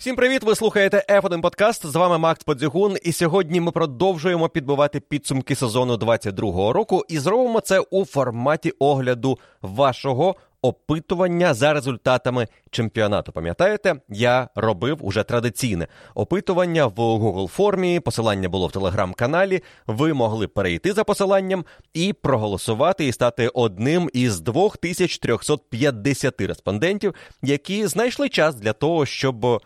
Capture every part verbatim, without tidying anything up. Всім привіт! Ви слухаєте еф один подкаст. З вами Макс Подзігун. І сьогодні ми продовжуємо підбивати підсумки сезону двадцять другого року. І зробимо це у форматі огляду вашого опитування за результатами чемпіонату. Пам'ятаєте, я робив уже традиційне опитування в Google-формі, посилання було в Telegram-каналі, ви могли перейти за посиланням і проголосувати, і стати одним із дві тисячі триста п'ятдесят респондентів, які знайшли час для того, щоб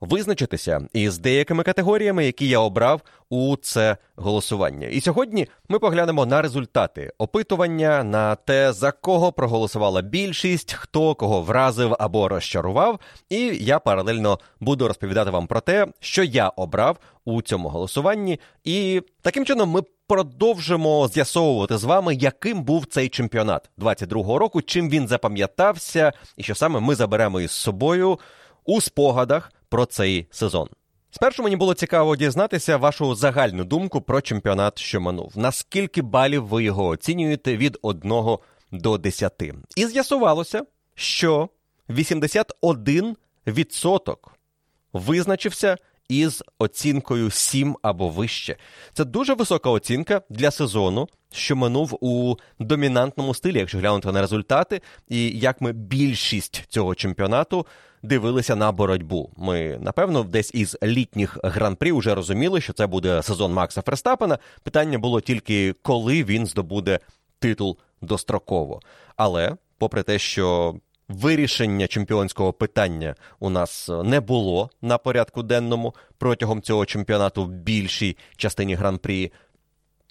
визначитися із деякими категоріями, які я обрав у це голосування. І сьогодні ми поглянемо на результати опитування, на те, за кого проголосувала більшість, хто кого вразив або розчарував. І я паралельно буду розповідати вам про те, що я обрав у цьому голосуванні. І таким чином ми продовжимо з'ясовувати з вами, яким був цей чемпіонат двадцять другого року, чим він запам'ятався, і що саме ми заберемо із собою у спогадах про цей сезон. Спершу мені було цікаво дізнатися вашу загальну думку про чемпіонат, що минув. Наскільки балів ви його оцінюєте від одного до десяти? І з'ясувалося, що вісімдесят один відсоток визначився із оцінкою сім або вище. Це дуже висока оцінка для сезону, що минув у домінантному стилі, якщо глянути на результати, і як ми більшість цього чемпіонату дивилися на боротьбу. Ми, напевно, десь із літніх гран-прі вже розуміли, що це буде сезон Макса Ферстаппена. Питання було тільки, коли він здобуде титул достроково. Але, попри те, що вирішення чемпіонського питання у нас не було на порядку денному протягом цього чемпіонату в більшій частині гран-прі,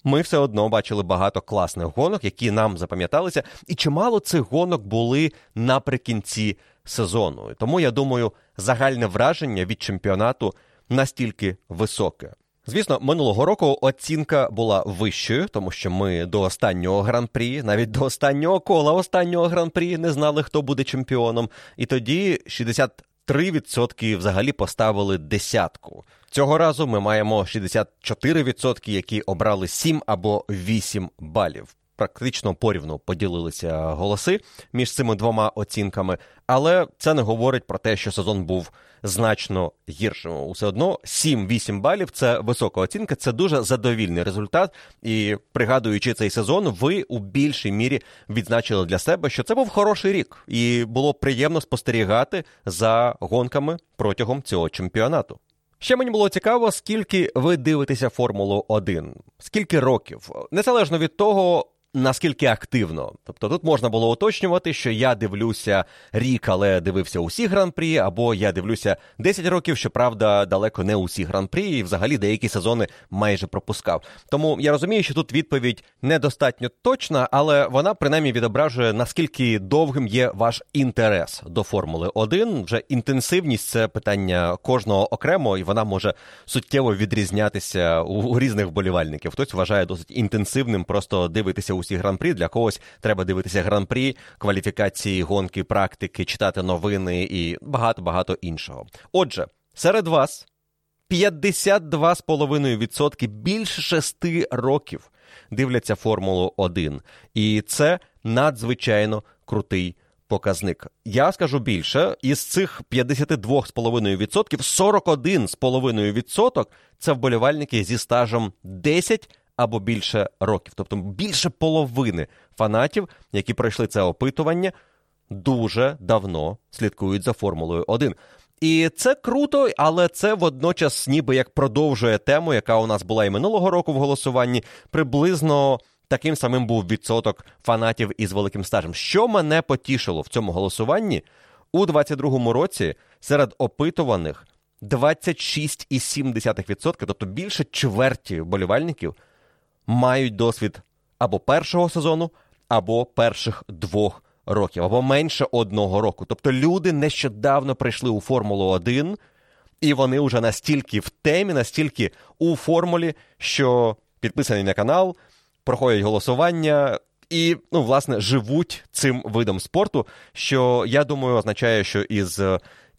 ми все одно бачили багато класних гонок, які нам запам'яталися, і чимало цих гонок були наприкінці сезону. Тому, я думаю, загальне враження від чемпіонату настільки високе. Звісно, минулого року оцінка була вищою, тому що ми до останнього гран-прі, навіть до останнього кола останнього гран-прі не знали, хто буде чемпіоном. І тоді шістдесят три відсотки взагалі поставили десятку. Цього разу ми маємо шістдесят чотири відсотки, які обрали сім або вісім балів. Практично порівну поділилися голоси між цими двома оцінками, але це не говорить про те, що сезон був значно гіршим. Усе одно сім-вісім балів – це висока оцінка, це дуже задовільний результат. І пригадуючи цей сезон, ви у більшій мірі відзначили для себе, що це був хороший рік. І було приємно спостерігати за гонками протягом цього чемпіонату. Ще мені було цікаво, скільки ви дивитеся Формулу один, скільки років, незалежно від того, наскільки активно. Тобто тут можна було уточнювати, що я дивлюся рік, але дивився усі гран-прі, або я дивлюся десять років, щоправда, далеко не усі гран-прі, і взагалі деякі сезони майже пропускав. Тому я розумію, що тут відповідь недостатньо точна, але вона принаймні відображує, наскільки довгим є ваш інтерес до Формули один. Вже інтенсивність – це питання кожного окремо, і вона може суттєво відрізнятися у різних вболівальників. Хтось вважає досить інтенсивним просто дивитися у усі гран-прі, для когось треба дивитися гран-прі, кваліфікації, гонки, практики, читати новини і багато-багато іншого. Отже, серед вас п'ятдесят два цілих п'ять десятих відсотки більше шести років дивляться Формулу один. І це надзвичайно крутий показник. Я скажу більше, із цих п'ятдесят два цілих п'ять десятих відсотка сорок один цілих п'ять десятих відсотка це вболівальники зі стажем десять або більше років. Тобто більше половини фанатів, які пройшли це опитування, дуже давно слідкують за Формулою один. І це круто, але це водночас ніби як продовжує тему, яка у нас була і минулого року в голосуванні. Приблизно таким самим був відсоток фанатів із великим стажем. Що мене потішило в цьому голосуванні? У двадцять другому році серед опитуваних двадцять шість цілих сім десятих відсотка, тобто більше чверті вболівальників, мають досвід або першого сезону, або перших двох років, або менше одного року. Тобто люди нещодавно прийшли у Формулу один, і вони вже настільки в темі, настільки у формулі, що підписані на канал, проходять голосування і, ну, власне, живуть цим видом спорту, що, я думаю, означає, що із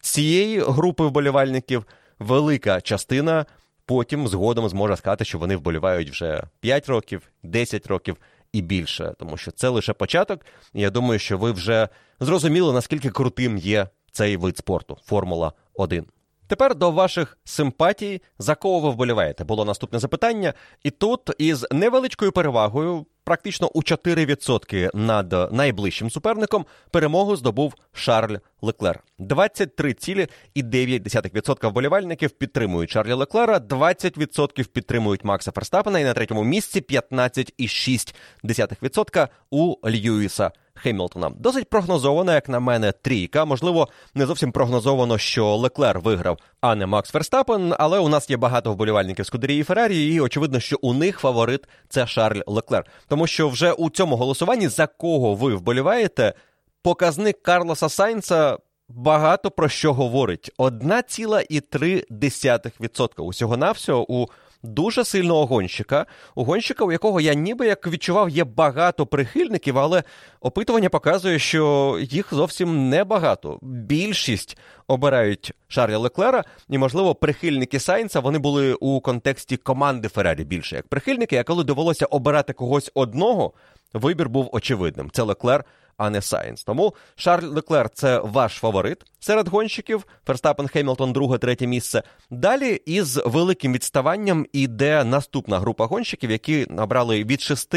цієї групи вболівальників велика частина потім згодом зможе сказати, що вони вболівають вже п'ять років, десять років і більше. Тому що це лише початок. І я думаю, що ви вже зрозуміли, наскільки крутим є цей вид спорту – Формула один. Тепер до ваших симпатій, за кого ви вболіваєте, було наступне запитання. І тут із невеличкою перевагою, практично у чотири відсотки над найближчим суперником, перемогу здобув Шарль Леклер. двадцять три цілих дев'ять десятих відсотка вболівальників підтримують Шарля Леклера, двадцять відсотків підтримують Макса Ферстаппена і на третьому місці п'ятнадцять цілих шість десятих відсотка у Льюїса Хемілтона. Досить прогнозована, як на мене, трійка. Можливо, не зовсім прогнозовано, що Леклер виграв, а не Макс Ферстаппен, але у нас є багато вболівальників Скудерії і Феррарі, і очевидно, що у них фаворит – це Шарль Леклер. Тому що вже у цьому голосуванні, за кого ви вболіваєте, показник Карлоса Сайнса багато про що говорить. одна ціла три десятих відсотка усього-навсього у дуже сильного гонщика, у гонщика, у якого я ніби як відчував, є багато прихильників, але опитування показує, що їх зовсім небагато. Більшість обирають Шарля Леклера, і, можливо, прихильники Сайнса, вони були у контексті команди Феррарі більше як прихильники, а коли довелося обирати когось одного, вибір був очевидним. Це Леклер, а не Сайнс. Тому Шарль Леклер – це ваш фаворит серед гонщиків. Ферстаппен, Хемілтон – друге, третє місце. Далі із великим відставанням іде наступна група гонщиків, які набрали від шість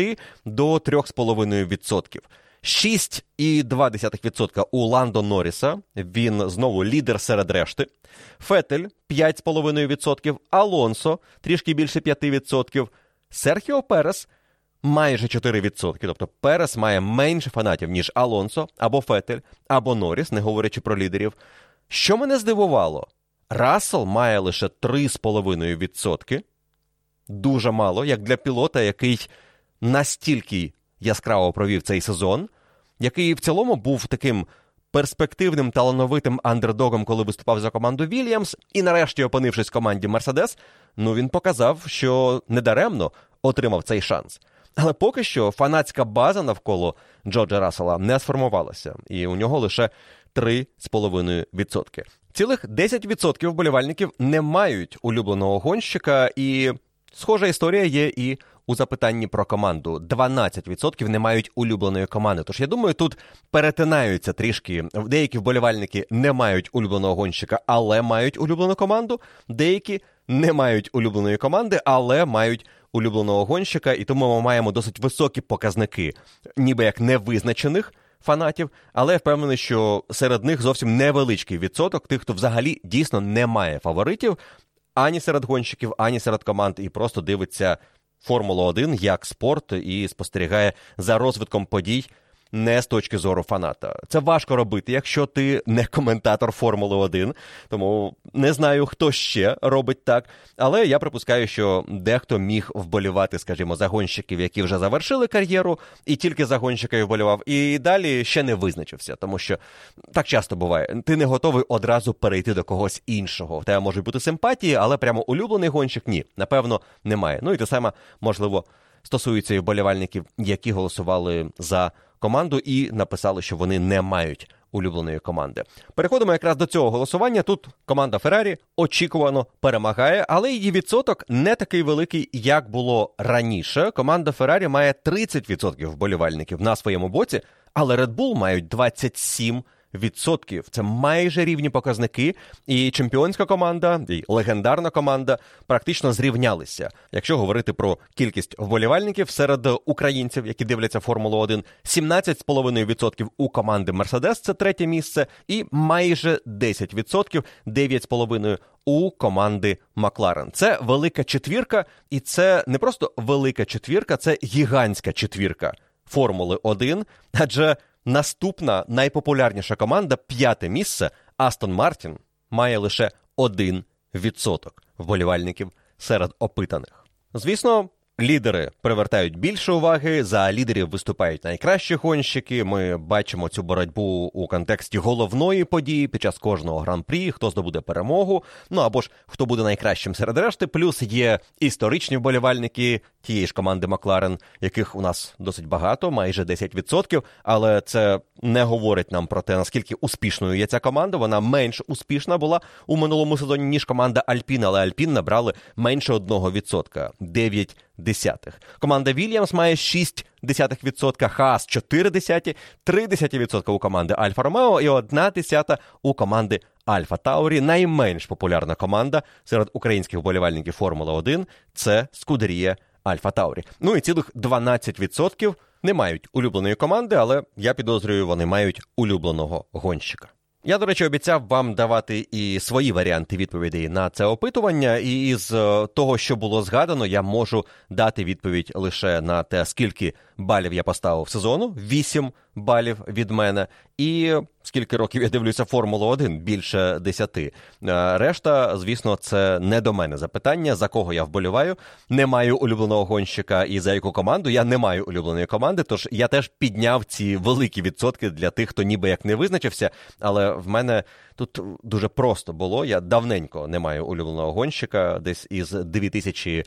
до трьох цілих п'яти десятих відсотка. шість цілих дві десятих відсотка у Ландо Норріса. Він знову лідер серед решти. Феттель – п'ять цілих п'ять десятих відсотка. Алонсо – трішки більше п'ять відсотків. Серхіо Перес – майже чотири відсотки, тобто Перес має менше фанатів, ніж Алонсо, або Феттель, або Норріс, не говорячи про лідерів. Що мене здивувало? Рассел має лише три цілих п'ять десятих відсотки. Дуже мало, як для пілота, який настільки яскраво провів цей сезон, який в цілому був таким перспективним, талановитим андердогом, коли виступав за команду Вільямс, і нарешті, опинившись в команді Мерседес, ну він показав, що недаремно отримав цей шанс. Але поки що фанатська база навколо Джорджа Рассела не сформувалася, і у нього лише три цілих п'ять десятих відсотка. Цілих десять відсотків вболівальників не мають улюбленого гонщика, і схожа історія є і у запитанні про команду. дванадцять відсотків не мають улюбленої команди. Тож, я думаю, тут перетинаються трішки. Деякі вболівальники не мають улюбленого гонщика, але мають улюблену команду. Деякі не мають улюбленої команди, але мають улюбленого гонщика, і тому ми маємо досить високі показники, ніби як невизначених фанатів, але я впевнений, що серед них зовсім невеличкий відсоток тих, хто взагалі дійсно не має фаворитів ані серед гонщиків, ані серед команд, і просто дивиться Формулу один як спорт і спостерігає за розвитком подій не з точки зору фаната. Це важко робити, якщо ти не коментатор Формули один, тому не знаю, хто ще робить так, але я припускаю, що дехто міг вболівати, скажімо, за гонщиків, які вже завершили кар'єру, і тільки за гонщика й вболівав, і далі ще не визначився, тому що так часто буває. Ти не готовий одразу перейти до когось іншого. У тебе можуть бути симпатії, але прямо улюблений гонщик – ні, напевно, немає. Ну і те саме, можливо, стосується і вболівальників, які голосували за команду і написали, що вони не мають улюбленої команди. Переходимо якраз до цього голосування. Тут команда Феррарі очікувано перемагає, але її відсоток не такий великий, як було раніше. Команда Феррарі має тридцять відсотків вболівальників на своєму боці, але Red Bull мають двадцять сім відсотків. Це майже рівні показники, і чемпіонська команда, і легендарна команда практично зрівнялися. Якщо говорити про кількість вболівальників серед українців, які дивляться Формулу один, сімнадцять цілих п'ять десятих відсотка у команди Мерседес, це третє місце, і майже десять відсотків, дев'ять цілих п'ять десятих відсотка у команди Макларен. Це велика четвірка, і це не просто велика четвірка, це гігантська четвірка Формули один, адже наступна найпопулярніша команда, п'яте місце, Aston Martin, має лише один відсоток вболівальників серед опитаних. Звісно, лідери привертають більше уваги, за лідерів виступають найкращі гонщики, ми бачимо цю боротьбу у контексті головної події під час кожного гран-прі, хто здобуде перемогу, ну або ж хто буде найкращим серед решти, плюс є історичні вболівальники тієї ж команди Макларен, яких у нас досить багато, майже десять відсотків, але це не говорить нам про те, наскільки успішною є ця команда. Вона менш успішна була у минулому сезоні, ніж команда Альпін, але Альпін набрали менше одного відсотка – дев'ять десятих. Команда Вільямс має шість десятих відсотка, Хаас – чотири десяті, три десяті відсотка у команди Альфа Ромео і одна десята у команди Альфа Таурі. Найменш популярна команда серед українських вболівальників Формули один – це Скудерія Альфа Таурі. Ну і цілих дванадцять відсотків не мають улюбленої команди, але я підозрюю, вони мають улюбленого гонщика. Я, до речі, обіцяв вам давати і свої варіанти відповідей на це опитування, і із того, що було згадано, я можу дати відповідь лише на те, скільки балів я поставив сезону, вісім балів від мене, і скільки років я дивлюся Формулу один, більше десяти. Решта, звісно, це не до мене запитання, за кого я вболіваю, не маю улюбленого гонщика і за яку команду, я не маю улюбленої команди, тож я теж підняв ці великі відсотки для тих, хто ніби як не визначився, але в мене тут дуже просто було, я давненько не маю улюбленого гонщика, десь із дві тисячі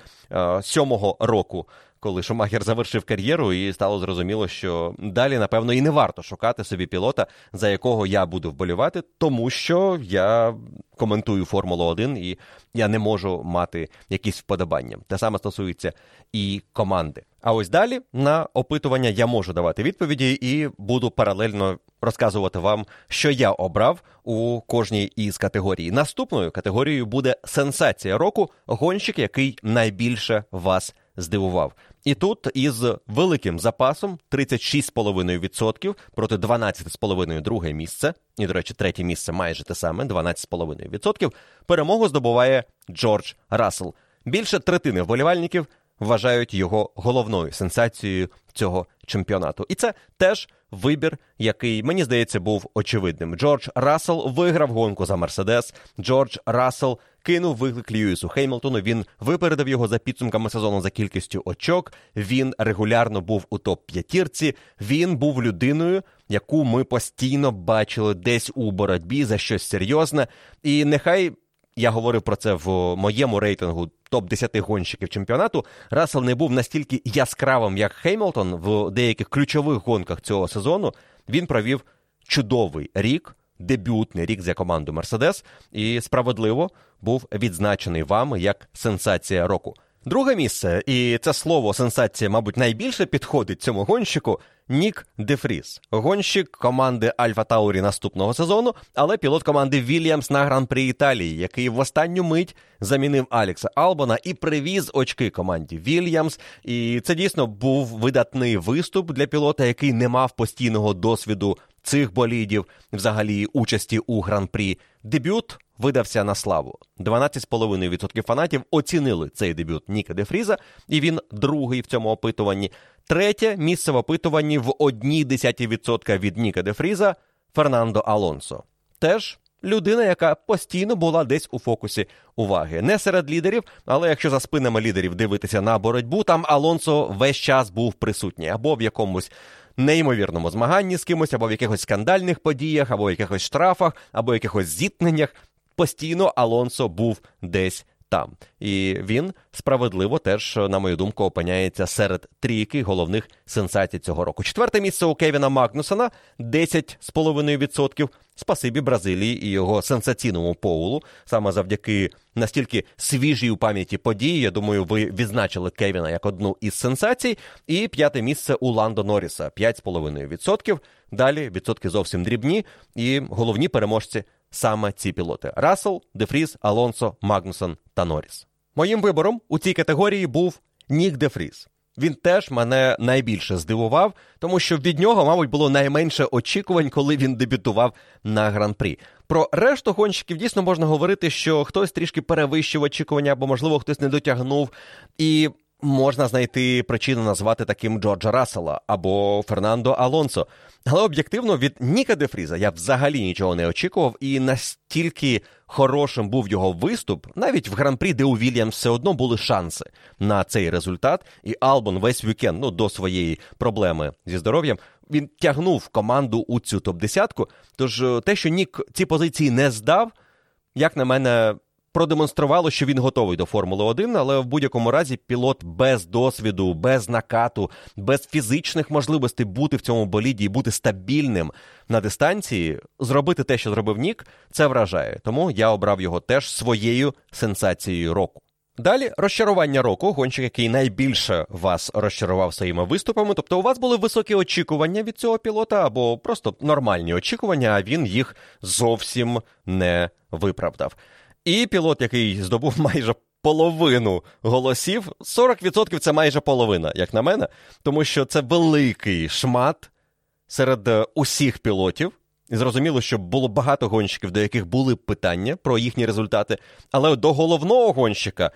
сьомого року, коли Шумахер завершив кар'єру, і стало зрозуміло, що далі, напевно, і не варто шукати собі пілота, за якого я буду вболівати, тому що я коментую Формулу один, і я не можу мати якісь вподобання. Те саме стосується і команди. А ось далі на опитування я можу давати відповіді і буду паралельно розказувати вам, що я обрав у кожній із категорій. Наступною категорією буде «Сенсація року» – гонщик, який найбільше вас здивував. І тут із великим запасом тридцять шість цілих п'ять десятих відсотка проти дванадцять цілих п'ять десятих друге місце, і, до речі, третє місце майже те саме, дванадцять цілих п'ять десятих відсотка, перемогу здобуває Джордж Рассел. Більше третини вболівальників вважають його головною сенсацією цього чемпіонату. І це теж вибір, який, мені здається, був очевидним. Джордж Рассел виграв гонку за Мерседес, Джордж Рассел кинув виклик Льюїсу Хемілтону, він випередив його за підсумками сезону за кількістю очок, він регулярно був у топ-п'ятірці, він був людиною, яку ми постійно бачили десь у боротьбі за щось серйозне. І нехай, я говорив про це в моєму рейтингу топ десять гонщиків чемпіонату, Рассел не був настільки яскравим, як Хемілтон в деяких ключових гонках цього сезону. Він провів чудовий рік, дебютний рік за команду «Мерседес» і справедливо був відзначений вами як «Сенсація року». Друге місце, і це слово «сенсація», мабуть, найбільше підходить цьому гонщику, Нік де Фріз. Гонщик команди Альфа Таурі наступного сезону, але пілот команди Вільямс на Гран-прі Італії, який в останню мить замінив Алекса Албона і привіз очки команді Вільямс. І це дійсно був видатний виступ для пілота, який не мав постійного досвіду цих болідів, взагалі участі у Гран-прі. Дебют видався на славу. дванадцять цілих п'ять десятих відсотка фанатів оцінили цей дебют Ніка де Фріза, і він другий в цьому опитуванні. Третє місце в опитуванні в одній десятій відсотка від Ніка де Фріза – Фернандо Алонсо. Теж людина, яка постійно була десь у фокусі уваги. Не серед лідерів, але якщо за спинами лідерів дивитися на боротьбу, там Алонсо весь час був присутній. Або в якомусь неймовірному змаганні з кимось, або в якихось скандальних подіях, або в якихось штрафах, або в якихось зіткненнях. Постійно Алонсо був десь там. І він справедливо теж, на мою думку, опиняється серед трійки головних сенсацій цього року. Четверте місце у Кевіна Магнуссена – десять цілих п'ять десятих відсотка. Спасибі Бразилії і його сенсаційному поулу. Саме завдяки настільки свіжій у пам'яті події, я думаю, ви відзначили Кевіна як одну із сенсацій. І п'яте місце у Ландо Норріса – п'ять цілих п'ять десятих відсотка. Далі відсотки зовсім дрібні і головні переможці – саме ці пілоти – Рассел, де Фріз, Алонсо, Магнуссен та Норріс. Моїм вибором у цій категорії був Нік де Фріз. Він теж мене найбільше здивував, тому що від нього, мабуть, було найменше очікувань, коли він дебютував на Гран-прі. Про решту гонщиків дійсно можна говорити, що хтось трішки перевищив очікування, або, можливо, хтось не дотягнув. І можна знайти причину назвати таким Джорджа Рассела або Фернандо Алонсо. Але об'єктивно від Ніка де Фріза я взагалі нічого не очікував, і настільки хорошим був його виступ, навіть в Гран-прі, де у Вільямс все одно були шанси на цей результат, і Албон весь вікенд, ну, до своєї проблеми зі здоров'ям, він тягнув команду у цю топ-десятку, тож те, що Нік ці позиції не здав, як на мене, продемонструвало, що він готовий до Формули один, але в будь-якому разі пілот без досвіду, без накату, без фізичних можливостей бути в цьому боліді і бути стабільним на дистанції, зробити те, що зробив Нік, це вражає. Тому я обрав його теж своєю сенсацією року. Далі розчарування року, гонщик, який найбільше вас розчарував своїми виступами, тобто у вас були високі очікування від цього пілота або просто нормальні очікування, а він їх зовсім не виправдав. І пілот, який здобув майже половину голосів, сорок відсотків це майже половина, як на мене, тому що це великий шмат серед усіх пілотів. І зрозуміло, що було багато гонщиків, до яких були питання про їхні результати, але до головного гонщика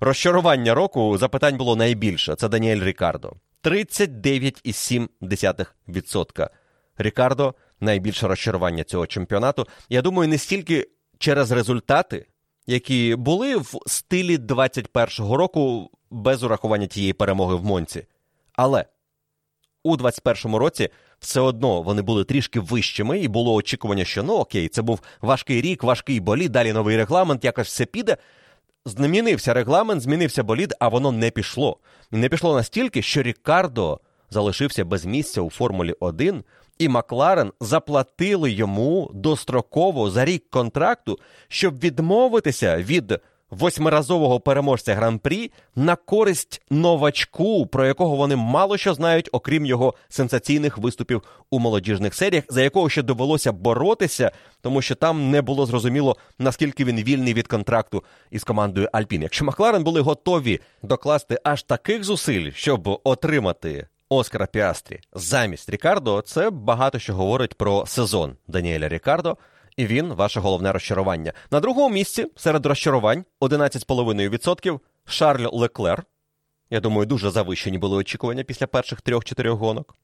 розчарування року запитань було найбільше. Це Даніель Рікардо. тридцять дев'ять цілих сім десятих відсотка. Рікардо – найбільше розчарування цього чемпіонату. Я думаю, не стільки через результати, які були в стилі двадцять першого року, без урахування тієї перемоги в Монці. Але у двадцять першому році все одно вони були трішки вищими, і було очікування, що ну окей, це був важкий рік, важкий болід, далі новий регламент, якось все піде. Змінився регламент, змінився болід, а воно не пішло. І не пішло настільки, що Рікардо залишився без місця у Формулі один, і Макларен заплатили йому достроково за рік контракту, щоб відмовитися від восьмиразового переможця Гран-прі на користь новачку, про якого вони мало що знають, окрім його сенсаційних виступів у молодіжних серіях, за якого ще довелося боротися, тому що там не було зрозуміло, наскільки він вільний від контракту із командою Альпін. Якщо Макларен були готові докласти аж таких зусиль, щоб отримати Оскара Піастрі замість Рікардо, це багато що говорить про сезон Даніеля Рікардо. І він – ваше головне розчарування. На другому місці серед розчарувань одинадцять цілих п'ять десятих відсотка Шарль Леклер. Я думаю, дуже завищені були очікування після перших трьох-чотирьох гонок.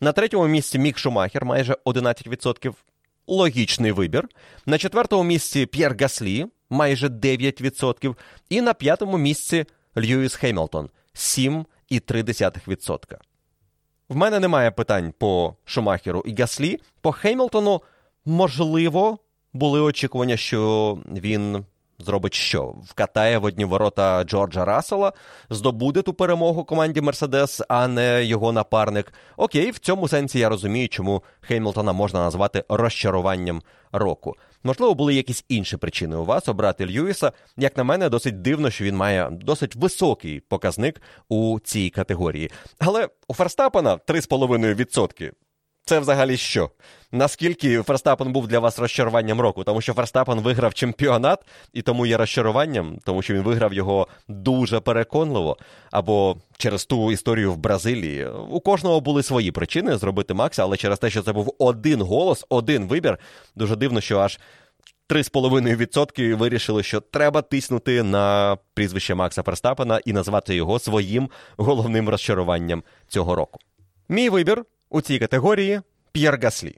На третьому місці Мік Шумахер, майже одинадцять відсотків. Логічний вибір. На четвертому місці П'єр Гаслі, майже дев'ять відсотків. І на п'ятому місці Льюїс Хемілтон, сім цілих три десятих відсотка. В мене немає питань по Шумахеру і Гаслі. По Хемілтону, можливо, були очікування, що він зробить що? Вкатає в одні ворота Джорджа Рассела, здобуде ту перемогу команді Мерседес, а не його напарник. Окей, в цьому сенсі я розумію, чому Хемілтона можна назвати розчаруванням року. Можливо, були якісь інші причини у вас обрати Льюіса. Як на мене, досить дивно, що він має досить високий показник у цій категорії. Але у Ферстаппена три цілих п'ять десятих відсотка. Це взагалі що? Наскільки Ферстаппен був для вас розчаруванням року? Тому що Ферстаппен виграв чемпіонат, і тому є розчаруванням, тому що він виграв його дуже переконливо. Або через ту історію в Бразилії. У кожного були свої причини зробити Макса, але через те, що це був один голос, один вибір, дуже дивно, що аж три цілих п'ять десятих відсотка вирішили, що треба тиснути на прізвище Макса Ферстаппена і назвати його своїм головним розчаруванням цього року. Мій вибір у цій категорії – П'єр Гаслі.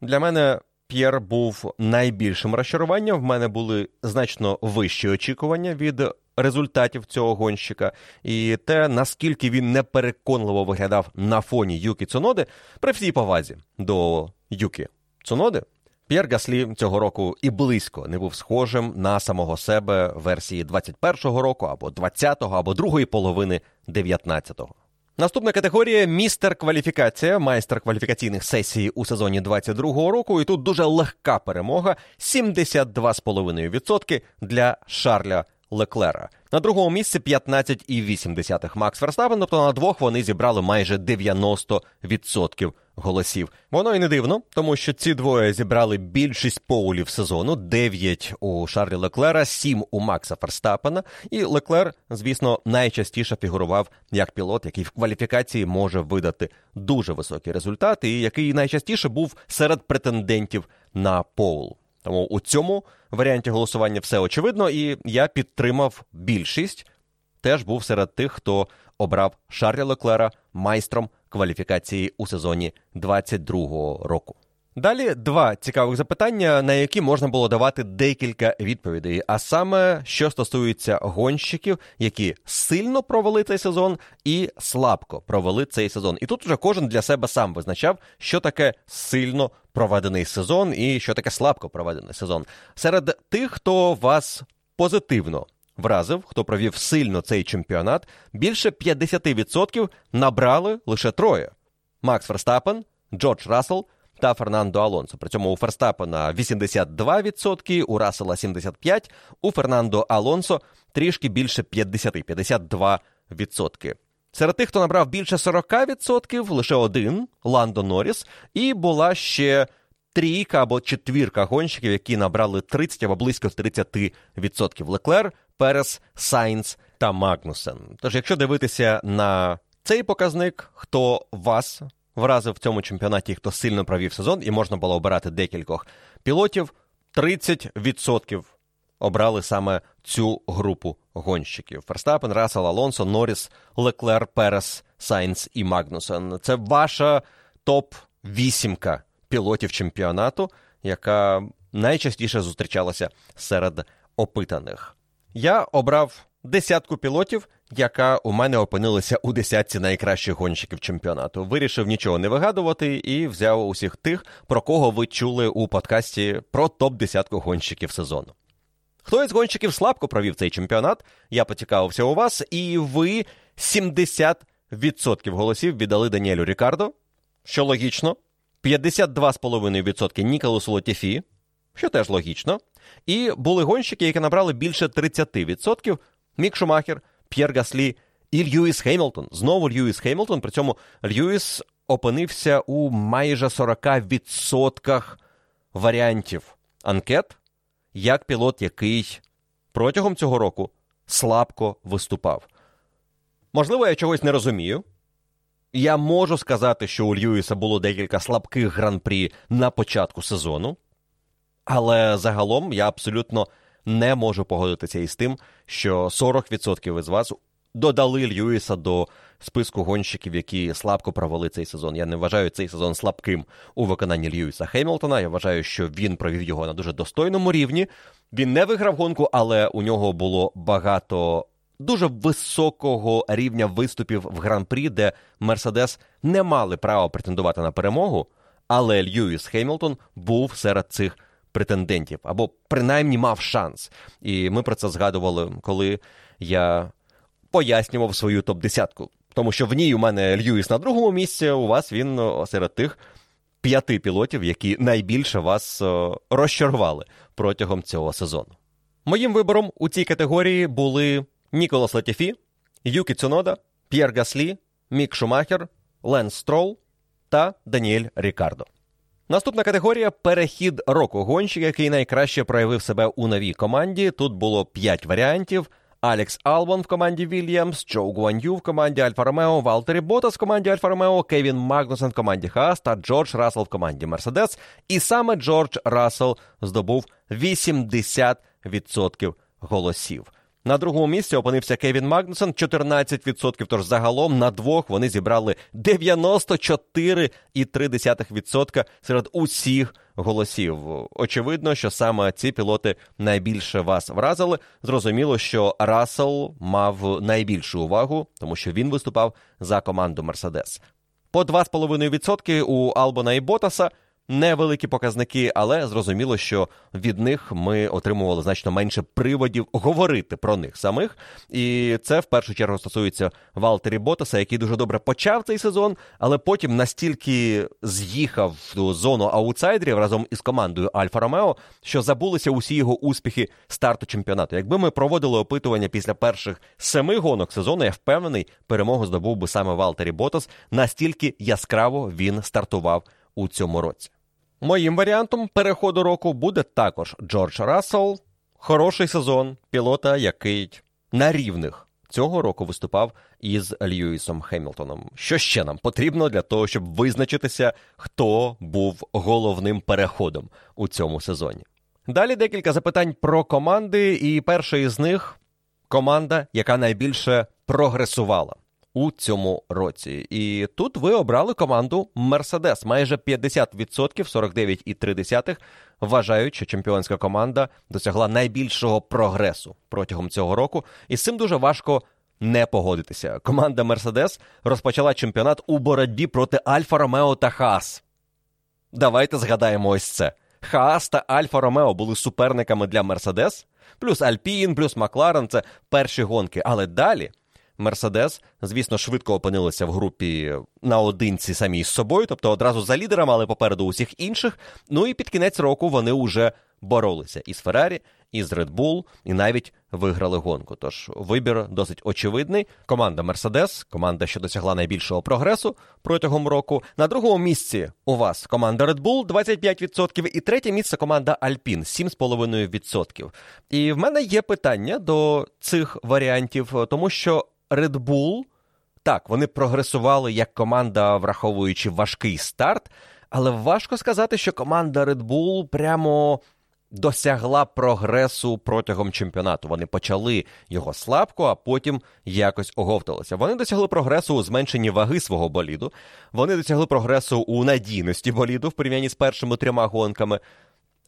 Для мене П'єр був найбільшим розчаруванням. В мене були значно вищі очікування від результатів цього гонщика. І те, наскільки він непереконливо виглядав на фоні Юкі Цуноди, при всій повазі до Юкі Цуноди, П'єр Гаслі цього року і близько не був схожим на самого себе версії двадцять першого року, або двадцятого, або другої половини дев'ятнадцятого. Наступна категорія – містер кваліфікація, майстер кваліфікаційних сесій у сезоні двадцять другого року. І тут дуже легка перемога – сімдесят два цілих п'ять десятих відсотка для Шарля Леклера. На другому місці п'ятнадцять цілих вісім десятих Макс Ферстаппен, тобто на двох вони зібрали майже дев'яносто відсотків голосів. Воно і не дивно, тому що ці двоє зібрали більшість поулів сезону. дев'ять у Шарлі Леклера, сім у Макса Ферстаппена. І Леклер, звісно, найчастіше фігурував як пілот, який в кваліфікації може видати дуже високі результати і який найчастіше був серед претендентів на поул. Тому у цьому варіанті голосування все очевидно, і я підтримав більшість. Теж був серед тих, хто обрав Шарля Леклера майстром кваліфікації у сезоні двадцять другого року. Далі два цікавих запитання, на які можна було давати декілька відповідей. А саме, що стосується гонщиків, які сильно провели цей сезон і слабко провели цей сезон. І тут вже кожен для себе сам визначав, що таке сильно проведений сезон і що таке слабко проведений сезон. Серед тих, хто вас позитивно вразив, хто провів сильно цей чемпіонат, більше п'ятдесят відсотків набрали лише троє. Макс Ферстаппен, Джордж Рассел та Фернандо Алонсо. При цьому у Ферстаппена вісімдесят два відсотки, у Рассела сімдесят п'ять відсотків, у Фернандо Алонсо трішки більше п'ятдесят, п'ятдесят два відсотки. Серед тих, хто набрав більше сорок відсотків, лише один – Ландо Норріс, і була ще трійка або четвірка гонщиків, які набрали тридцять або близько тридцять відсотків – Леклер, Перес, Сайнс та Магнуссен. Тож, якщо дивитися на цей показник, хто вас вразив в цьому чемпіонаті, хто сильно провів сезон, і можна було обирати декількох пілотів, тридцять відсотків обрали саме цю групу гонщиків. Ферстаппен, Рассел, Алонсо, Норріс, Леклер, Перес, Сайнс і Магнуссен. Це ваша топ-вісімка пілотів чемпіонату, яка найчастіше зустрічалася серед опитаних. Я обрав десятку пілотів, яка у мене опинилася у десятці найкращих гонщиків чемпіонату. Вирішив нічого не вигадувати і взяв усіх тих, про кого ви чули у подкасті про топ-десятку гонщиків сезону. Хто із гонщиків слабко провів цей чемпіонат, я поцікавився у вас, і ви сімдесят відсотків голосів віддали Даніелю Рікардо, що логічно, п'ятдесят два цілих п'ять десятих відсотки Ніколасу Латіфі, що теж логічно, і були гонщики, які набрали більше тридцять відсотків, Мік Шумахер, П'єр Гаслі і Льюїс Хемілтон. Знову Льюїс Хемілтон, при цьому Льюїс опинився у майже сорок відсотків варіантів анкет, як пілот, який протягом цього року слабко виступав. Можливо, я чогось не розумію. Я можу сказати, що у Льюїса було декілька слабких гран-прі на початку сезону, але загалом я абсолютно не можу погодитися із тим, що сорок відсотків із вас додали Льюїса до списку гонщиків, які слабко провели цей сезон. Я не вважаю цей сезон слабким у виконанні Льюїса Хемілтона. Я вважаю, що він провів його на дуже достойному рівні. Він не виграв гонку, але у нього було багато дуже високого рівня виступів в гран-прі, де Мерседес не мали права претендувати на перемогу, але Льюїс Хемілтон був серед цих претендентів, або принаймні мав шанс. І ми про це згадували, коли я пояснював свою топ-десятку. Тому що в ній у мене Льюїс на другому місці, у вас він серед тих п'яти пілотів, які найбільше вас розчарували протягом цього сезону. Моїм вибором у цій категорії були Ніколас Латіфі, Юкі Цунода, П'єр Гаслі, Мік Шумахер, Ленс Стролл та Даніель Рікардо. Наступна категорія – перехід року. Гонщик, який найкраще проявив себе у новій команді. Тут було п'ять варіантів. Алекс Албон в команді Вільямс, Джо Гуан'ю в команді Альфа Ромео, Валтері Ботас в команді Альфа Ромео, Кевін Магнуссен в команді Хаас та Джордж Рассел в команді Мерседес. І саме Джордж Рассел здобув вісімдесят відсотків голосів. На другому місці опинився Кевін Магнуссен, чотирнадцять відсотків, тож загалом на двох вони зібрали дев'яносто чотири цілих три десятих відсотка серед усіх голосів. Очевидно, що саме ці пілоти найбільше вас вразили. Зрозуміло, що Рассел мав найбільшу увагу, тому що він виступав за команду «Мерседес». По два цілих п'ять десятих відсотки у Албона і Ботаса. Невеликі показники, але зрозуміло, що від них ми отримували значно менше приводів говорити про них самих. І це в першу чергу стосується Валтері Ботаса, який дуже добре почав цей сезон, але потім настільки з'їхав в зону аутсайдерів разом із командою Альфа Ромео, що забулися усі його успіхи старту чемпіонату. Якби ми проводили опитування після перших семи гонок сезону, я впевнений, перемогу здобув би саме Валтері Ботас, настільки яскраво він стартував у цьому році. Моїм варіантом переходу року буде також Джордж Рассел. Хороший сезон пілота, який на рівних цього року виступав із Льюїсом Хемілтоном. Що ще нам потрібно для того, щоб визначитися, хто був головним переходом у цьому сезоні? Далі декілька запитань про команди, і перша із них – команда, яка найбільше прогресувала у цьому році. І тут ви обрали команду «Мерседес». Майже п'ятдесят відсотків, сорок дев'ять цілих три десятих відсотка, вважають, що чемпіонська команда досягла найбільшого прогресу протягом цього року. І з цим дуже важко не погодитися. Команда «Мерседес» розпочала чемпіонат у боротьбі проти Альфа Ромео та Хаас. Давайте згадаємо ось це. Хаас та Альфа Ромео були суперниками для Мерседес, плюс Альпін, плюс Макларен – це перші гонки. Але далі Мерседес, звісно, швидко опинилися в групі наодинці самі з собою, тобто одразу за лідерами, але попереду усіх інших. Ну і під кінець року вони вже боролися із Феррарі, із Red Bull, і навіть виграли гонку. Тож вибір досить очевидний. Команда Мерседес, команда, що досягла найбільшого прогресу протягом року. На другому місці у вас команда Red Bull, двадцять п'ять відсотків, і третє місце команда Alpine, сім цілих п'ять десятих відсотка. І в мене є питання до цих варіантів, тому що Red Bull, так, вони прогресували як команда, враховуючи важкий старт, але важко сказати, що команда Red Bull прямо досягла прогресу протягом чемпіонату. Вони почали його слабко, а потім якось оговталися. Вони досягли прогресу у зменшенні ваги свого боліду, вони досягли прогресу у надійності боліду в порівнянні з першими трьома гонками.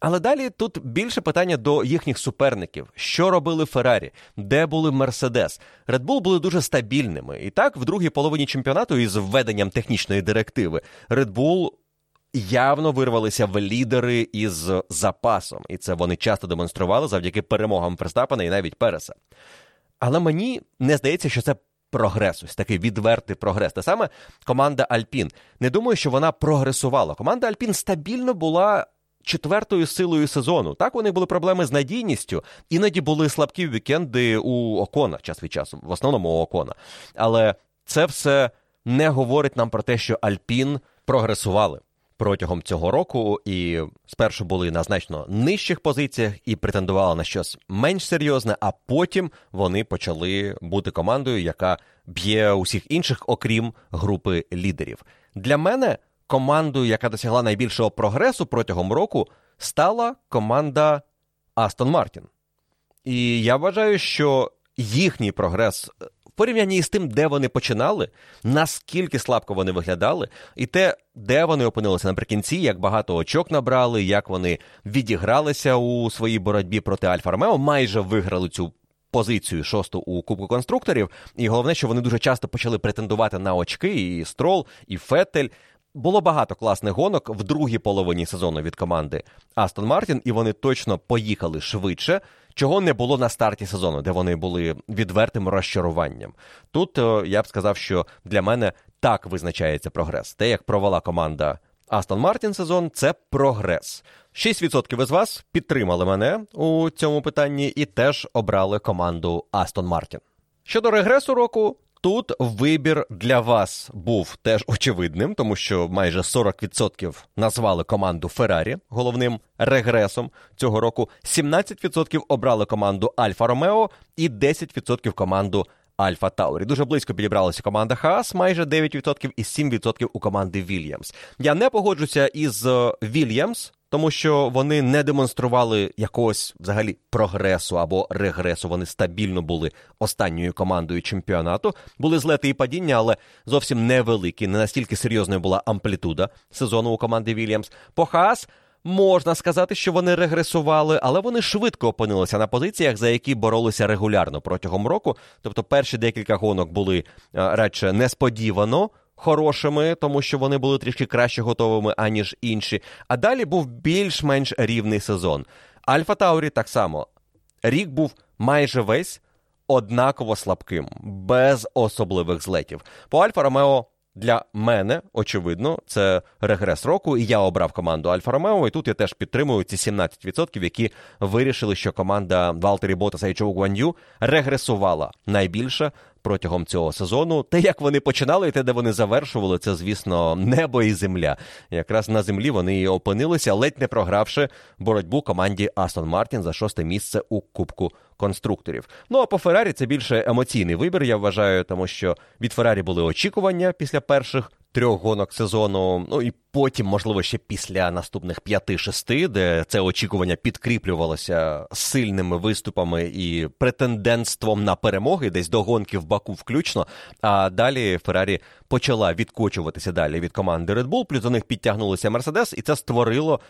Але далі тут більше питання до їхніх суперників. Що робили Феррарі? Де були Мерседес? Red Bull були дуже стабільними. І так, в другій половині чемпіонату із введенням технічної директиви Red Bull явно вирвалися в лідери із запасом. І це вони часто демонстрували завдяки перемогам Ферстаппена і навіть Переса. Але мені не здається, що це прогрес, ось такий відвертий прогрес. Та саме команда Альпін. Не думаю, що вона прогресувала. Команда Альпін стабільно була четвертою силою сезону. Так, у них були проблеми з надійністю. Іноді були слабкі вікенди у Окона час від часу. В основному у Окона. Але це все не говорить нам про те, що Альпін прогресували протягом цього року, і спершу були на значно нижчих позиціях і претендували на щось менш серйозне, а потім вони почали бути командою, яка б'є усіх інших, окрім групи лідерів. Для мене командою, яка досягла найбільшого прогресу протягом року, стала команда Aston Martin. І я вважаю, що їхній прогрес в порівнянні із тим, де вони починали, наскільки слабко вони виглядали, і те, де вони опинилися наприкінці, як багато очок набрали, як вони відігралися у своїй боротьбі проти Альфа Ромео, майже виграли цю позицію шосту у Кубку конструкторів, і головне, що вони дуже часто почали претендувати на очки, і Строл, і Феттель. Було багато класних гонок в другій половині сезону від команди Aston Martin, і вони точно поїхали швидше, чого не було на старті сезону, де вони були відвертим розчаруванням. Тут я б сказав, що для мене так визначається прогрес. Те, як провела команда Aston Martin сезон, це прогрес. шість відсотків із вас підтримали мене у цьому питанні і теж обрали команду Aston Martin. Щодо регресу року, тут вибір для вас був теж очевидним, тому що майже сорок відсотків назвали команду Феррарі головним регресом цього року, сімнадцять відсотків обрали команду Альфа Ромео і десять відсотків команду Альфа Таурі. Дуже близько підібралася команда Хаас, майже дев'ять відсотків і сім відсотків у команди Вільямс. Я не погоджуся із Вільямс, тому що вони не демонстрували якогось взагалі прогресу або регресу. Вони стабільно були останньою командою чемпіонату. Були злети і падіння, але зовсім невеликі. Не настільки серйозною була амплітуда сезону у команди Вільямс. По Хаас можна сказати, що вони регресували, але вони швидко опинилися на позиціях, за які боролися регулярно протягом року. Тобто перші декілька гонок були радше несподівано хорошими, тому що вони були трішки краще готовими, аніж інші. А далі був більш-менш рівний сезон. Альфа Таурі так само. Рік був майже весь однаково слабким, без особливих злетів. По Альфа Ромео для мене, очевидно, це регрес року, і я обрав команду Альфа Ромео, і тут я теж підтримую ці сімнадцять відсотків, які вирішили, що команда Валтері Ботаса і Чжоу Гуан'ю регресувала найбільше протягом цього сезону. Те, як вони починали, і те, де вони завершували, це, звісно, небо і земля. Якраз на землі вони і опинилися, ледь не програвши боротьбу команді Aston Martin за шосте місце у Кубку конструкторів. Ну, а по Феррарі це більше емоційний вибір, я вважаю, тому що від Феррарі були очікування після перших трьох гонок сезону, ну і потім, можливо, ще після наступних п'яти-шести, де це очікування підкріплювалося сильними виступами і претендентством на перемоги, десь до гонки в Баку включно, а далі Феррарі почала відкочуватися далі від команди Red Bull, плюс до них підтягнулися Мерседес, і це створило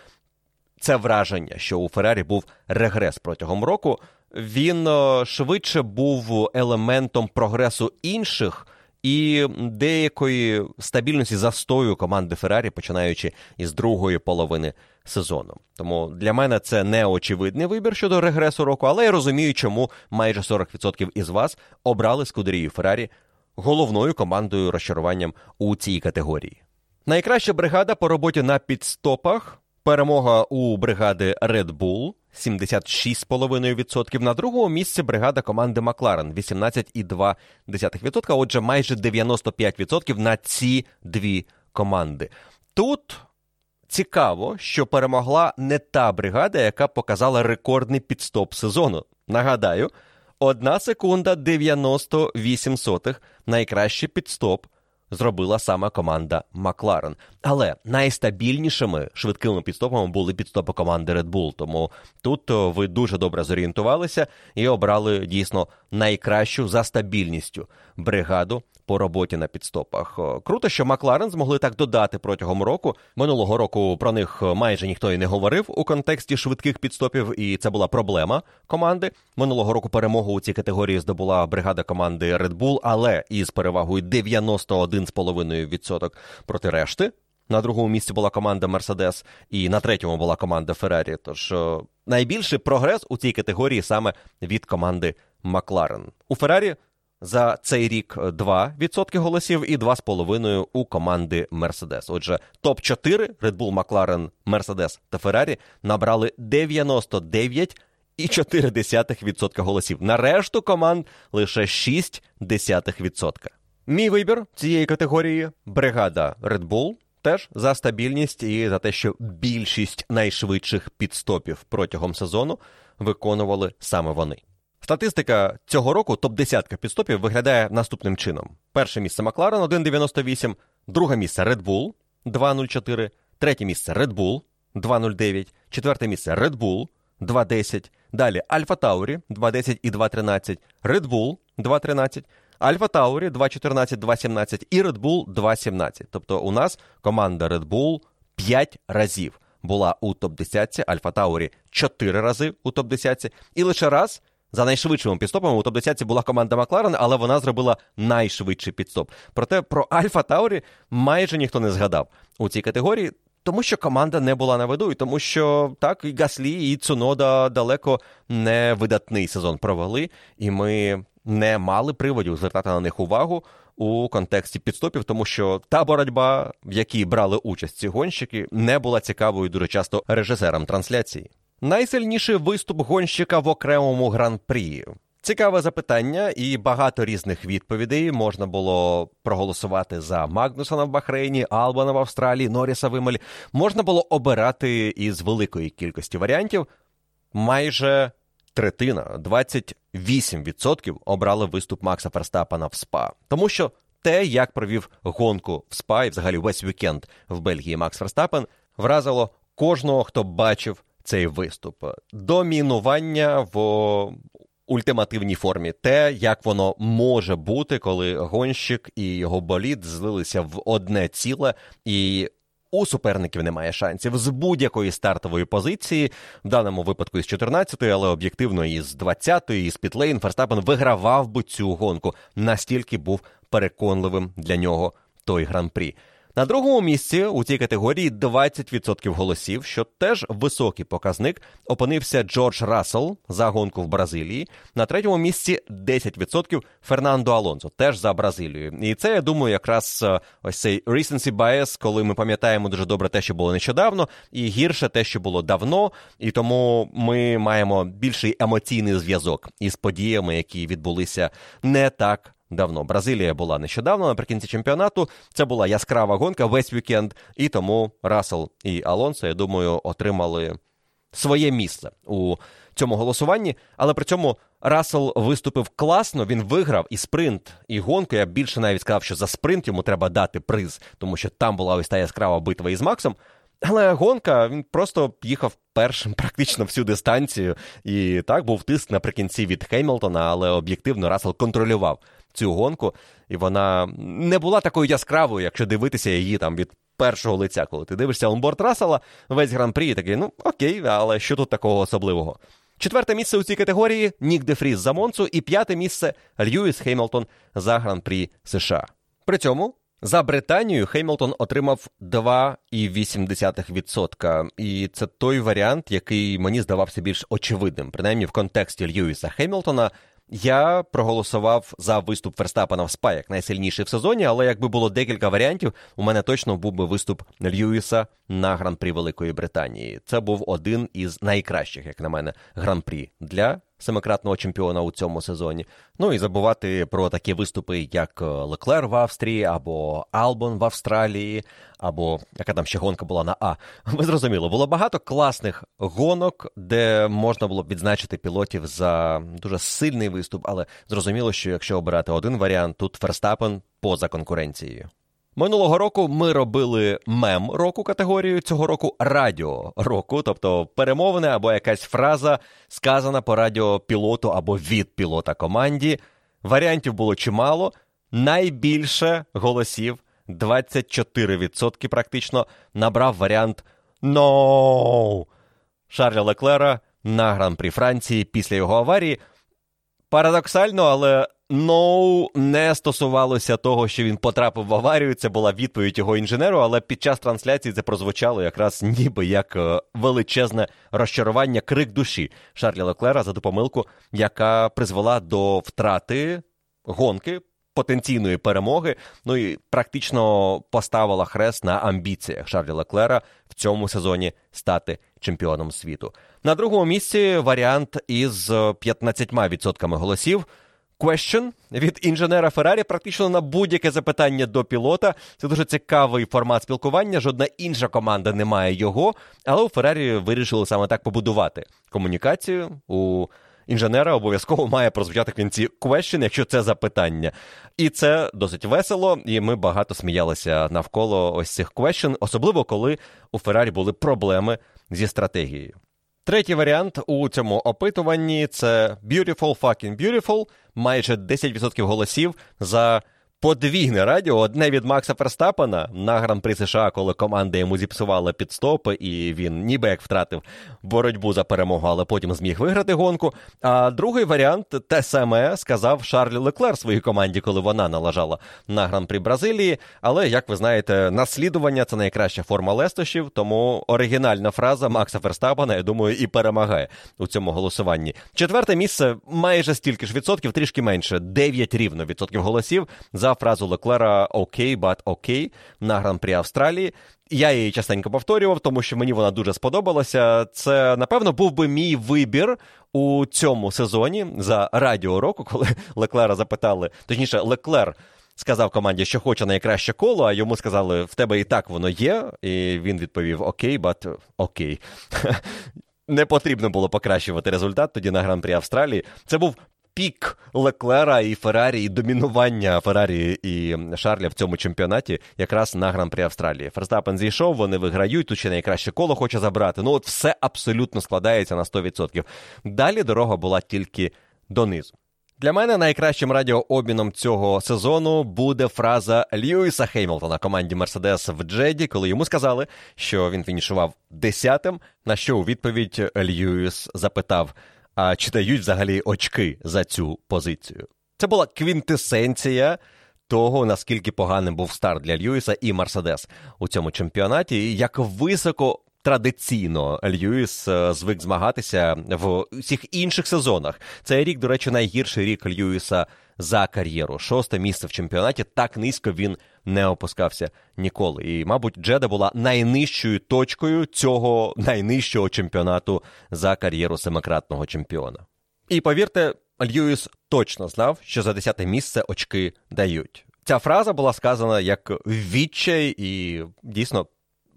це враження, що у Феррарі був регрес протягом року. Він швидше був елементом прогресу інших і деякої стабільності застою команди Феррарі, починаючи із другої половини сезону. Тому для мене це не очевидний вибір щодо регресу року, але я розумію, чому майже сорок відсотків із вас обрали Скудерію Феррарі головною командою розчаруванням у цій категорії. Найкраща бригада по роботі на підстопах. Перемога у бригади Red Bull – сімдесят шість цілих п'ять десятих відсотка. На другому місці бригада команди Макларен – вісімнадцять цілих дві десятих відсотка. Отже, майже дев'яносто п'ять відсотків на ці дві команди. Тут цікаво, що перемогла не та бригада, яка показала рекордний підстоп сезону. Нагадаю, одна секунда дев'яносто вісім сотих – найкращий підстоп зробила саме команда Макларен. Але найстабільнішими швидкими підстопами були підстопи команди Red Bull, тому тут ви дуже добре зорієнтувалися і обрали дійсно найкращу за стабільністю бригаду по роботі на підстопах. Круто, що Макларен змогли так додати протягом року. Минулого року про них майже ніхто і не говорив у контексті швидких підстопів, і це була проблема команди. Минулого року перемогу у цій категорії здобула бригада команди Red Bull, але із перевагою дев'яносто один цілих п'ять десятих відсотка проти решти. На другому місці була команда Мерседес і на третьому була команда Феррарі. Тож найбільший прогрес у цій категорії саме від команди Макларен. У Феррарі за цей рік два відсотки голосів і два цілих п'ять десятих відсотка у команди Мерседес. Отже, топ чотири Red Bull, Макларен, Мерседес та Феррарі набрали дев'яносто дев'ять цілих чотири десятих відсотка голосів. На решту команд лише шість відсотків. Мій вибір цієї категорії – бригада Red Bull, теж за стабільність і за те, що більшість найшвидших підстопів протягом сезону виконували саме вони. Статистика цього року топ десятка підстопів виглядає наступним чином. Перше місце Макларен один цілих дев'яносто вісім сотих, друге місце Red Bull два цілих нуль чотири сотих, третє місце Red Bull два цілих нуль дев'ять сотих, четверте місце Red Bull два цілих десять сотих, далі Альфа Таурі два цілих десять сотих і два цілих тринадцять сотих, Red Bull два цілих тринадцять сотих, Альфа Таурі два цілих чотирнадцять сотих, два цілих сімнадцять сотих і Red Bull два цілих сімнадцять сотих. Тобто у нас команда Red Bull п'ять разів була у топ десятці, Альфа Таурі чотири рази у топ десятці і лише раз за найшвидшими підстопами у топ десятці була команда Макларен, але вона зробила найшвидший підстоп. Проте про Альфа Таурі майже ніхто не згадав у цій категорії, тому що команда не була на виду, і тому що так, і Гаслі, і Цунода далеко не видатний сезон провели, і ми не мали приводів звертати на них увагу у контексті підстопів, тому що та боротьба, в якій брали участь ці гонщики, не була цікавою дуже часто режисерам трансляції. Найсильніший виступ гонщика в окремому гран-прі. Цікаве запитання і багато різних відповідей. Можна було проголосувати за Магнуссена в Бахрейні, Албона в Австралії, Норріса в Імолі. Можна було обирати із великої кількості варіантів. Майже третина, двадцять вісім відсотків обрали виступ Макса Ферстаппена в СПА. Тому що те, як провів гонку в СПА і взагалі весь вікенд в Бельгії Макс Ферстаппен, вразило кожного, хто бачив цей виступ. Домінування в ультимативній формі. Те, як воно може бути, коли гонщик і його болід злилися в одне ціле, і у суперників немає шансів з будь-якої стартової позиції, в даному випадку із чотирнадцятої, але об'єктивно із двадцятої, із пітлейн, Ферстаппен вигравав би цю гонку. Настільки був переконливим для нього той гран-прі. На другому місці у цій категорії двадцять відсотків голосів, що теж високий показник, опинився Джордж Рассел за гонку в Бразилії. На третьому місці десять відсотків Фернандо Алонсо, теж за Бразилію. І це, я думаю, якраз ось цей recency bias, коли ми пам'ятаємо дуже добре те, що було нещодавно, і гірше те, що було давно, і тому ми маємо більший емоційний зв'язок із подіями, які відбулися не так давно. Бразилія була нещодавно, наприкінці чемпіонату. Це була яскрава гонка весь вікенд, і тому Рассел і Алонсо, я думаю, отримали своє місце у цьому голосуванні. Але при цьому Рассел виступив класно, він виграв і спринт, і гонку. Я більше навіть сказав, що за спринт йому треба дати приз, тому що там була ось та яскрава битва із Максом. Але гонка, він просто їхав першим практично всю дистанцію. І так, був тиск наприкінці від Хемілтона, але об'єктивно Рассел контролював цю гонку, і вона не була такою яскравою, якщо дивитися її там від першого лиця. Коли ти дивишся онборд Рассела, весь гран-прі і такий, ну окей, але що тут такого особливого? Четверте місце у цій категорії – Нік де Фріз за Монцу, і п'яте місце – Льюїс Хемілтон за гран-прі США. При цьому за Британію Хемілтон отримав два цілих вісім десятих відсотка. І це той варіант, який мені здавався більш очевидним. Принаймні в контексті Льюїса Хемілтона я проголосував за виступ Ферстаппена в СПА як найсильніший в сезоні, але якби було декілька варіантів, у мене точно був би виступ Льюїса на Гран-прі Великої Британії. Це був один із найкращих, як на мене, Гран-прі для семикратного чемпіона у цьому сезоні. Ну і забувати про такі виступи, як Леклер в Австрії, або Албон в Австралії, або яка там ще гонка була на А. Ви зрозуміло, було багато класних гонок, де можна було б відзначити пілотів за дуже сильний виступ, але зрозуміло, що якщо обирати один варіант, тут Ферстаппен поза конкуренцією. Минулого року ми робили мем року категорію, цього року радіо року, тобто перемовини або якась фраза, сказана по радіо пілоту або від пілота команді. Варіантів було чимало, найбільше голосів, двадцять чотири відсотки практично, набрав варіант «No!» Шарля Леклера на Гран-прі Франції після його аварії. Парадоксально, але «No» не стосувалося того, що він потрапив в аварію, це була відповідь його інженеру, але під час трансляції це прозвучало якраз ніби як величезне розчарування, крик душі Шарля Леклера за ту помилку, яка призвела до втрати гонки, потенційної перемоги, ну і практично поставила хрест на амбіціях Шарля Леклера в цьому сезоні стати чемпіоном світу. На другому місці варіант із п'ятнадцятьма відсотками голосів. Question від інженера Феррарі практично на будь-яке запитання до пілота. Це дуже цікавий формат спілкування, жодна інша команда не має його, але у Феррарі вирішили саме так побудувати комунікацію. У інженера обов'язково має прозвучати в кінці question, якщо це запитання. І це досить весело, і ми багато сміялися навколо ось цих question, особливо коли у Феррарі були проблеми зі стратегією. Третій варіант у цьому опитуванні – це «Beautiful fucking beautiful», майже десять відсотків голосів за подвійне радіо. Одне від Макса Ферстаппена на Гран-прі США, коли команда йому зіпсувала підстопи, і він ніби як втратив боротьбу за перемогу, але потім зміг виграти гонку. А другий варіант – те саме сказав Шарль Леклер своїй команді, коли вона налажала на Гран-прі Бразилії. Але, як ви знаєте, наслідування – це найкраща форма лестощів, тому оригінальна фраза Макса Ферстаппена, я думаю, і перемагає у цьому голосуванні. Четверте місце – майже стільки ж відсотків, трішки менше, дев'ять рівно відсотків голосів за фразу Леклера «Окей, бат окей» на Гран-прі Австралії. Я її частенько повторював, тому що мені вона дуже сподобалася. Це, напевно, був би мій вибір у цьому сезоні за радіо року, коли Леклера запитали, точніше, Леклер сказав команді, що хоче найкраще коло, а йому сказали, в тебе і так воно є, і він відповів «Окей, бат окей». Не потрібно було покращувати результат тоді на Гран-прі Австралії. Це був пік Леклера і Феррарі, і домінування Феррарі і Шарля в цьому чемпіонаті якраз на Гран-прі Австралії. Ферстаппен зійшов, вони виграють, тут ще найкраще коло хоче забрати. Ну от все абсолютно складається на сто відсотків. Далі дорога була тільки донизу. Для мене найкращим радіообміном цього сезону буде фраза Льюїса Хемілтона команді «Мерседес» в Джеді, коли йому сказали, що він фінішував десятим, на що у відповідь Льюїс запитав, а чи дають взагалі очки за цю позицію. Це була квінтесенція того, наскільки поганим був старт для Льюїса і Мерседес у цьому чемпіонаті, і як високо традиційно Льюїс звик змагатися в усіх інших сезонах. Цей рік, до речі, найгірший рік Льюїса за кар'єру. Шосте місце в чемпіонаті, так низько він не опускався ніколи. І, мабуть, Джеда була найнижчою точкою цього найнижчого чемпіонату за кар'єру семикратного чемпіона. І, повірте, Льюїс точно знав, що за десяте місце очки дають. Ця фраза була сказана як відчай і, дійсно,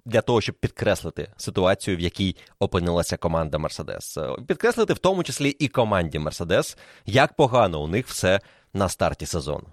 для того, щоб підкреслити ситуацію, в якій опинилася команда «Мерседес». Підкреслити в тому числі і команді «Мерседес», як погано у них все на старті сезону.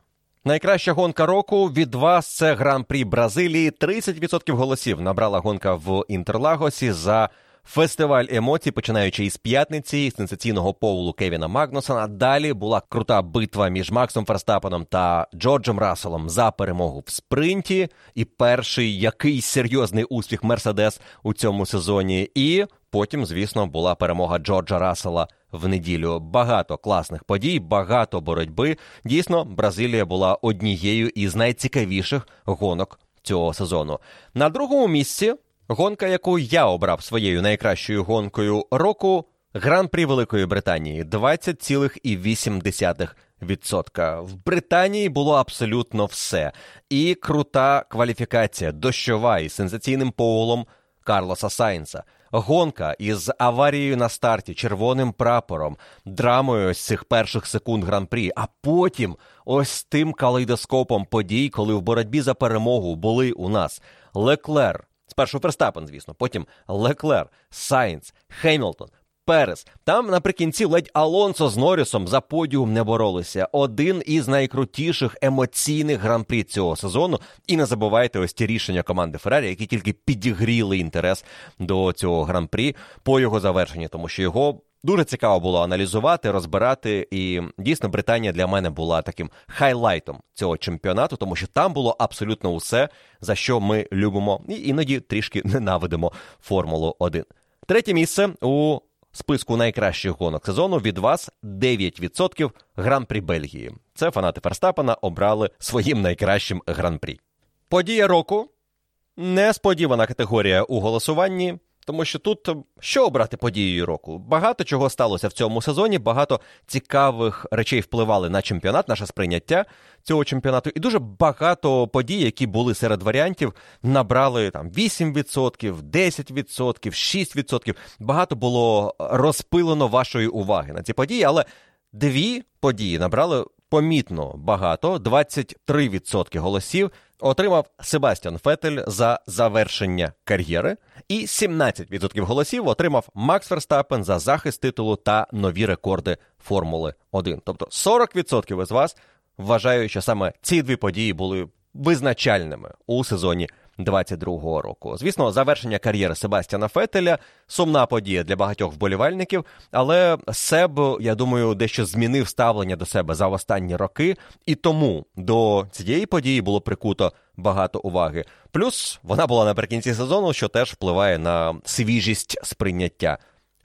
Найкраща гонка року від вас – це Гран-прі Бразилії. тридцять відсотків голосів набрала гонка в Інтерлагосі за фестиваль емоцій, починаючи із п'ятниці, сенсаційного поулу Кевіна Магнуссена. Далі була крута битва між Максом Ферстаппеном та Джорджем Расселом за перемогу в спринті. І перший якийсь серйозний успіх Мерседес у цьому сезоні. І Потім, звісно, була перемога Джорджа Рассела в неділю. Багато класних подій, багато боротьби. Дійсно, Бразилія була однією із найцікавіших гонок цього сезону. На другому місці гонка, яку я обрав своєю найкращою гонкою року – Гран-прі Великої Британії. двадцять цілих вісім десятих відсотка. В Британії було абсолютно все. І крута кваліфікація, дощова із сенсаційним поулом Карлоса Сайнса. Гонка із аварією на старті, червоним прапором, драмою з цих перших секунд Гран-прі, а потім ось тим калейдоскопом подій, коли в боротьбі за перемогу були у нас Леклер, спершу Ферстаппен, звісно, потім Леклер, Сайнс, Хемілтон, Перес. Там наприкінці ледь Алонсо з Норрісом за подіум не боролися. Один із найкрутіших емоційних гран-прі цього сезону. І не забувайте ось ті рішення команди Феррарі, які тільки підігріли інтерес до цього гран-прі по його завершенні, тому що його дуже цікаво було аналізувати, розбирати, і дійсно Британія для мене була таким хайлайтом цього чемпіонату, тому що там було абсолютно усе, за що ми любимо і іноді трішки ненавидимо Формулу один. Третє місце у списку найкращих гонок сезону від вас дев'ять відсотків Гран-прі Бельгії. Це фанати Ферстаппена обрали своїм найкращим Гран-прі. Подія року – несподівана категорія у голосуванні, тому що тут що обрати подією року? Багато чого сталося в цьому сезоні, багато цікавих речей впливали на чемпіонат, наше сприйняття цього чемпіонату. І дуже багато подій, які були серед варіантів, набрали там вісім відсотків, десять відсотків, шість відсотків. Багато було розпилено вашої уваги на ці події, але дві події набрали помітно багато. двадцять три відсотки голосів отримав Себастьян Феттель за завершення кар'єри, і сімнадцять відсотків голосів отримав Макс Ферстаппен за захист титулу та нові рекорди Формули один. Тобто сорок відсотків із вас вважають, що саме ці дві події були визначальними у сезоні двадцять другого року. Звісно, завершення кар'єри Себастьяна Феттеля – сумна подія для багатьох вболівальників, але Себ, я думаю, дещо змінив ставлення до себе за останні роки, і тому до цієї події було прикуто багато уваги. Плюс вона була наприкінці сезону, що теж впливає на свіжість сприйняття.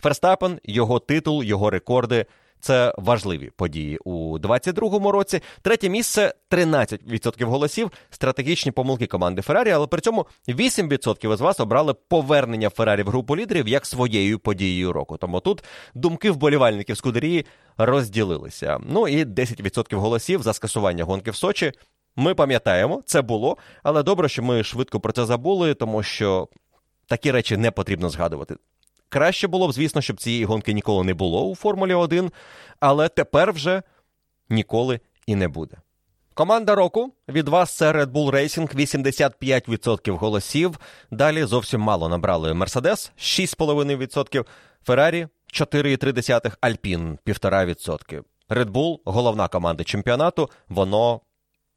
Ферстаппен, його титул, його рекорди – це важливі події у двадцять другому році. Третє місце – тринадцять відсотків голосів, стратегічні помилки команди Феррарі, але при цьому вісім відсотків із вас обрали повернення Феррарі в групу лідерів як своєю подією року. Тому тут думки вболівальників Скудерії розділилися. Ну і десять відсотків голосів за скасування гонки в Сочі. Ми пам'ятаємо, це було, але добре, що ми швидко про це забули, тому що такі речі не потрібно згадувати. Краще було б, звісно, щоб цієї гонки ніколи не було у Формулі один, але тепер вже ніколи і не буде. Команда року від вас – це Red Bull Racing, вісімдесят п'ять відсотків голосів. Далі зовсім мало набрали Мерседес, шість цілих п'ять десятих відсотка, Феррарі – чотири цілих три десятих відсотка, Альпін – один цілий п'ять десятих відсотка. Red Bull – головна команда чемпіонату, воно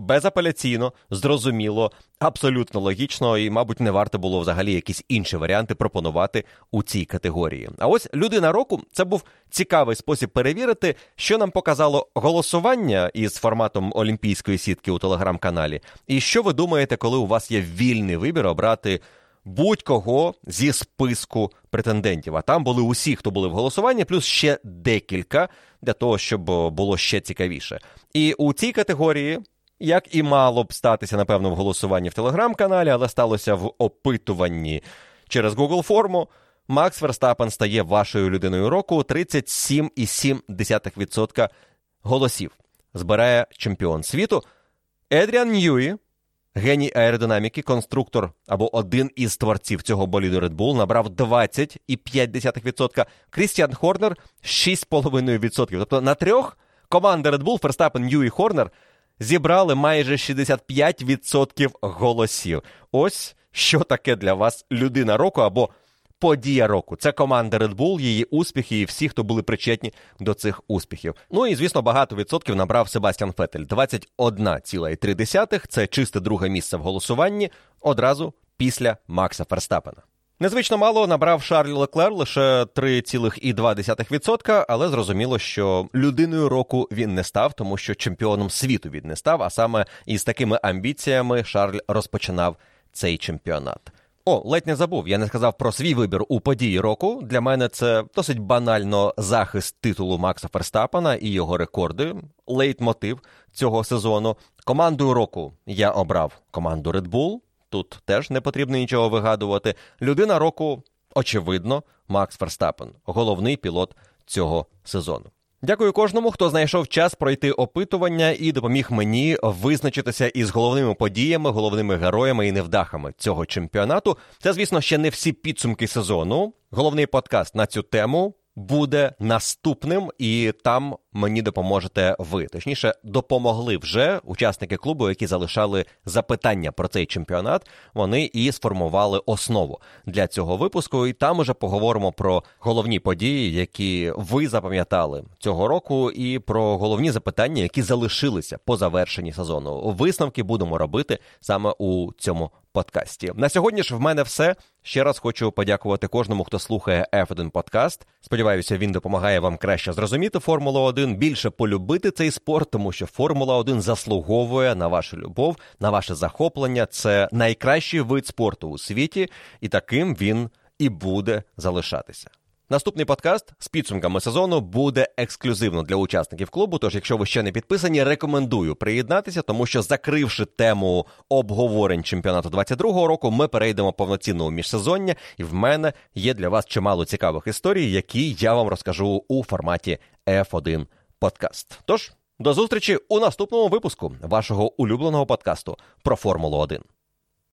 безапеляційно, зрозуміло, абсолютно логічно, і, мабуть, не варто було взагалі якісь інші варіанти пропонувати у цій категорії. А ось «Людина року» – це був цікавий спосіб перевірити, що нам показало голосування із форматом олімпійської сітки у телеграм-каналі. І що ви думаєте, коли у вас є вільний вибір обрати будь-кого зі списку претендентів. А там були усі, хто були в голосуванні, плюс ще декілька, для того, щоб було ще цікавіше. І у цій категорії, як і мало б статися, напевно, в голосуванні в Телеграм-каналі, але сталося в опитуванні через Google-форму, Макс Ферстаппен стає вашою людиною року, тридцять сім цілих сім десятих відсотка голосів збирає чемпіон світу. Едріан Ньюї, геній аеродинаміки, конструктор або один із творців цього боліду Red Bull, набрав двадцять цілих п'ять десятих відсотка. Крістіан Хорнер – шість цілих п'ять десятих відсотка. Тобто на трьох команди Red Bull, Ферстаппен, Ньюї, Хорнер – зібрали майже шістдесят п'ять відсотків голосів. Ось що таке для вас людина року або подія року. Це команда Red Bull, її успіхи і всі, хто були причетні до цих успіхів. Ну і, звісно, багато відсотків набрав Себастьян Феттель. двадцять одна ціла три десятих – це чисте друге місце в голосуванні одразу після Макса Ферстаппена. Незвично мало набрав Шарль Леклер, лише три цілих дві десятих відсотка, але зрозуміло, що людиною року він не став, тому що чемпіоном світу він не став, а саме із такими амбіціями Шарль розпочинав цей чемпіонат. О, ледь не забув, я не сказав про свій вибір у події року. Для мене це досить банально захист титулу Макса Ферстаппена і його рекорди, лейтмотив цього сезону. Командою року я обрав команду Red Bull, тут теж не потрібно нічого вигадувати. Людина року, очевидно, Макс Ферстаппен, головний пілот цього сезону. Дякую кожному, хто знайшов час пройти опитування і допоміг мені визначитися із головними подіями, головними героями і невдахами цього чемпіонату. Це, звісно, ще не всі підсумки сезону. Головний подкаст на цю тему буде наступним, і там мені допоможете ви. Точніше, допомогли вже учасники клубу, які залишали запитання про цей чемпіонат. Вони і сформували основу для цього випуску, і там уже поговоримо про головні події, які ви запам'ятали цього року, і про головні запитання, які залишилися по завершенні сезону. Висновки будемо робити саме у цьому подкасті. На сьогодні ж в мене все. Ще раз хочу подякувати кожному, хто слухає еф один подкаст. Сподіваюся, він допомагає вам краще зрозуміти Формулу один, більше полюбити цей спорт, тому що Формула один заслуговує на вашу любов, на ваше захоплення. Це найкращий вид спорту у світі, і таким він і буде залишатися. Наступний подкаст з підсумками сезону буде ексклюзивно для учасників клубу, тож якщо ви ще не підписані, рекомендую приєднатися, тому що, закривши тему обговорень чемпіонату двадцять другого року, ми перейдемо повноцінно у міжсезоння, і в мене є для вас чимало цікавих історій, які я вам розкажу у форматі еф один подкаст. Тож, до зустрічі у наступному випуску вашого улюбленого подкасту про Формулу один.